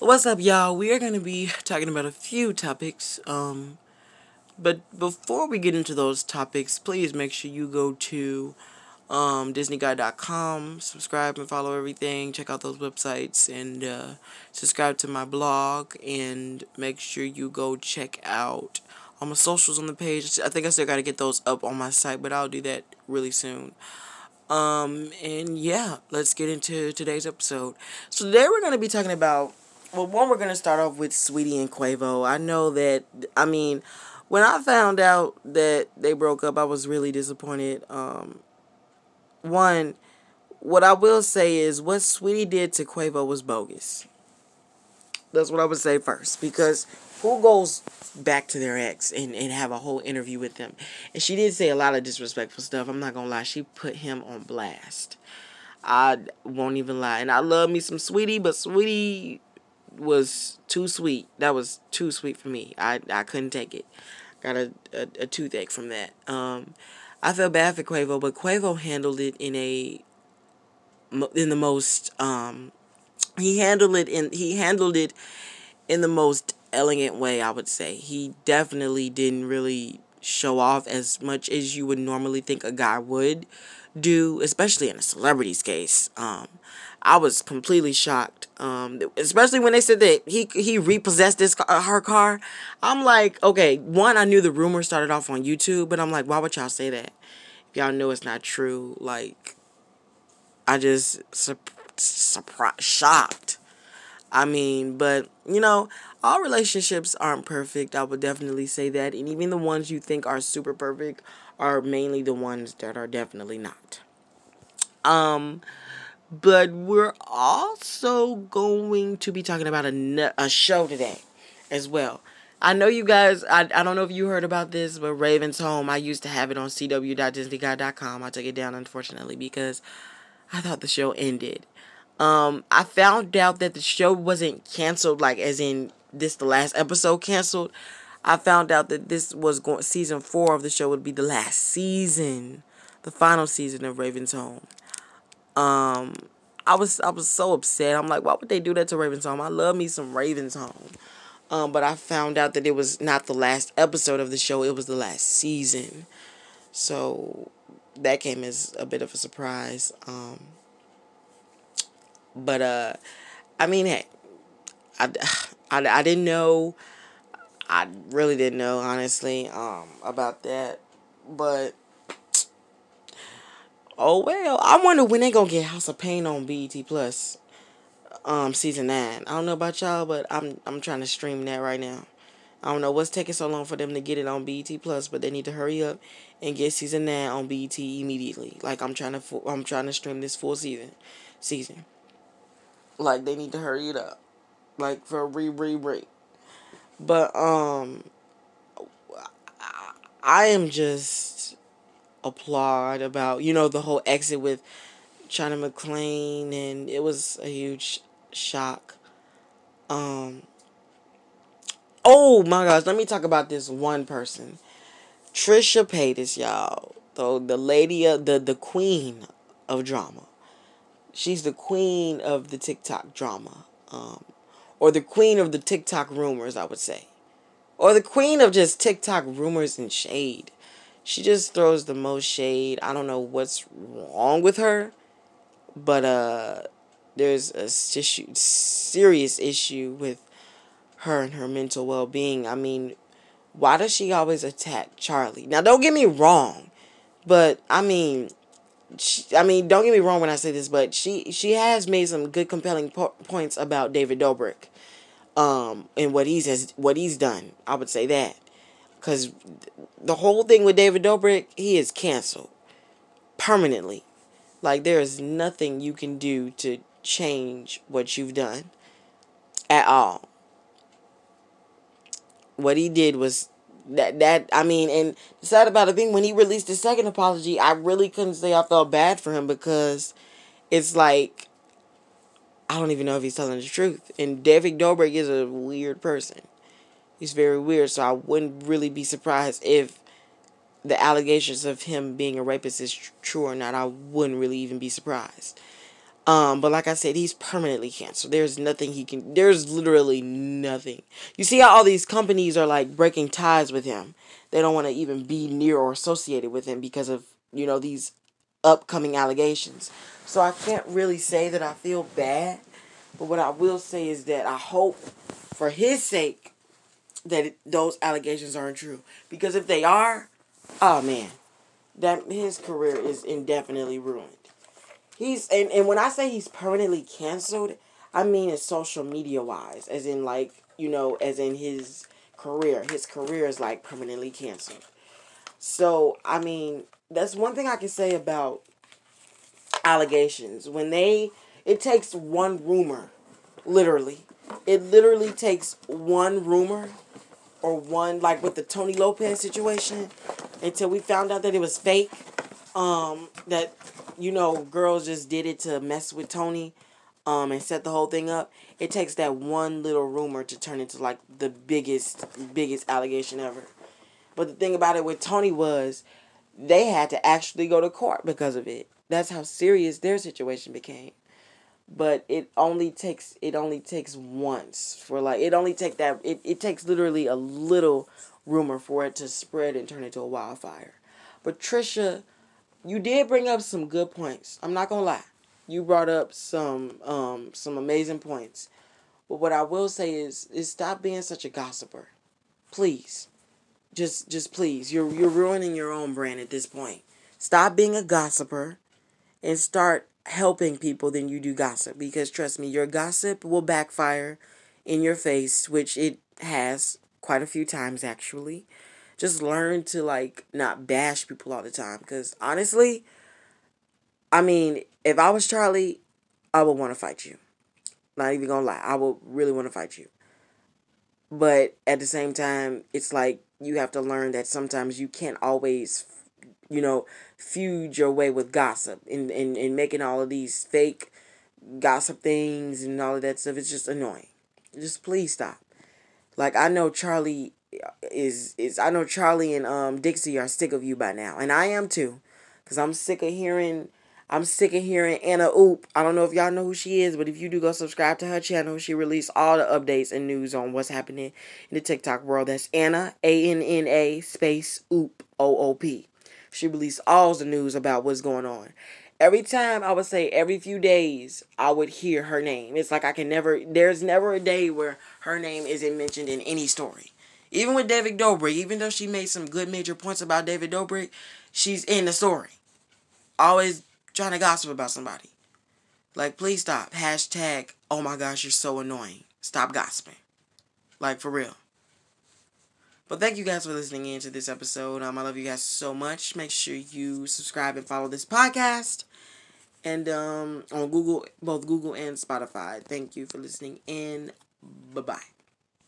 What's up, y'all? We are going to be talking about a few topics, but before we get into those topics, please make sure you go to DisneyGuy.com, subscribe and follow everything, check out those websites, and subscribe to my blog, and make sure you go check out all my socials on the page. I think I still got to get those up on my site, but I'll do that really soon. And yeah, let's get into today's episode. So today we're going to be talking about, well, one, we're going to start off with Sweetie and Quavo. I know that, I mean, when I found out that they broke up, I was really disappointed. One, what I will say is what Sweetie did to Quavo was bogus. That's what I would say first, because who goes back to their ex and have a whole interview with them? And she did say a lot of disrespectful stuff. I'm not going to lie. She put him on blast. I won't even lie. And I love me some Sweetie, but Sweetie was too sweet. That was too sweet for me. I couldn't take it. Got a toothache from that. I felt bad for Quavo, but Quavo handled it in the most elegant way, I would say. He definitely didn't really show off as much as you would normally think a guy would do, especially in a celebrity's case. I was completely shocked, especially when they said that he repossessed her car. I'm like, okay, one, I knew the rumor started off on YouTube, but I'm like, why would y'all say that if y'all know it's not true? Like, I just shocked. I mean, but, you know, all relationships aren't perfect. I would definitely say that. And even the ones you think are super perfect are mainly the ones that are definitely not. But we're also going to be talking about a show today as well. I know you guys, I don't know if you heard about this, but Raven's Home, I used to have it on cw.disneyguy.com. I took it down, unfortunately, because I thought the show ended. I found out that the show wasn't canceled, like as in this, the last episode canceled. I found out that this was season 4 of the show would be the last season, the final season of Raven's Home. I was so upset. I'm like, why would they do that to Raven's Home? I love me some Raven's Home. But I found out that it was not the last episode of the show. It was the last season. So that came as a bit of a surprise. But, I mean, hey, I didn't know. I really didn't know, honestly, about that. But oh, well, I wonder when they gonna get House of Pain on BET Plus, season 9. I don't know about y'all, but I'm trying to stream that right now. I don't know what's taking so long for them to get it on BET Plus, but they need to hurry up and get season 9 on BET immediately. Like, I'm trying to stream this full season. Like, they need to hurry it up, like for a re. But I am just applaud about, you know, the whole exit with China McLean, and it was a huge shock. Oh my gosh, let me talk about this one person, Trisha Paytas, y'all. So the lady, the queen of drama. She's the queen of the TikTok drama, or the queen of the TikTok rumors, I would say, or the queen of just TikTok rumors and shade. She just throws the most shade. I don't know what's wrong with her, but there's a serious issue with her and her mental well-being. I mean, why does she always attack Charlie? Now, don't get me wrong, but I mean, don't get me wrong when I say this, but she has made some good, compelling points about David Dobrik, and what he's done. I would say that. Because the whole thing with David Dobrik, he is canceled permanently. Like, there is nothing you can do to change what you've done at all. What he did was and sad about it being when he released his second apology, I really couldn't say I felt bad for him, because it's like, I don't even know if he's telling the truth. And David Dobrik is a weird person. He's very weird, so I wouldn't really be surprised if the allegations of him being a rapist is true or not. I wouldn't really even be surprised. But like I said, he's permanently canceled. There's nothing he can... There's literally nothing. You see how all these companies are, like, breaking ties with him. They don't want to even be near or associated with him because of, you know, these upcoming allegations. So I can't really say that I feel bad. But what I will say is that I hope, for his sake, that those allegations aren't true. Because if they are, oh, man. That his career is indefinitely ruined. And when I say he's permanently canceled, I mean it's social media wise, as in, like, you know, as in his career. His career is, like, permanently canceled. So, I mean, that's one thing I can say about allegations. It takes one rumor, literally. It literally takes one rumor or one, like with the Tony Lopez situation, until we found out that it was fake, that... You know, girls just did it to mess with Tony, and set the whole thing up. It takes that one little rumor to turn into, like, the biggest allegation ever. But the thing about it with Tony was they had to actually go to court because of it. That's how serious their situation became. But it only takes once for, like, it takes literally a little rumor for it to spread and turn into a wildfire. But Trisha, you did bring up some good points. I'm not going to lie. You brought up some amazing points. But what I will say is stop being such a gossiper. Please. Just please. You're ruining your own brand at this point. Stop being a gossiper and start helping people than you do gossip. Because trust me, your gossip will backfire in your face, which it has quite a few times, actually. Just learn to, like, not bash people all the time. Because, honestly, I mean, if I was Charlie, I would want to fight you. Not even going to lie. I would really want to fight you. But at the same time, it's like you have to learn that sometimes you can't always, you know, feud your way with gossip. And making all of these fake gossip things and all of that stuff, it's just annoying. Just please stop. Like, I know Charlie... I know Charlie and Dixie are sick of you by now, and I am too, cause I'm sick of hearing Anna Oop. I don't know if y'all know who she is, but if you do, go subscribe to her channel. She released all the updates and news on what's happening in the TikTok world. That's Anna ANNA space Oop OOP. She released all the news about what's going on. Every time, I would say every few days, I would hear her name. It's like there's never a day where her name isn't mentioned in any story. Even with David Dobrik, even though she made some good major points about David Dobrik, she's in the story. Always trying to gossip about somebody. Like, please stop. # oh my gosh, you're so annoying. Stop gossiping. Like, for real. But thank you guys for listening in to this episode. I love you guys so much. Make sure you subscribe and follow this podcast. And on Google, both Google and Spotify. Thank you for listening in. Bye-bye.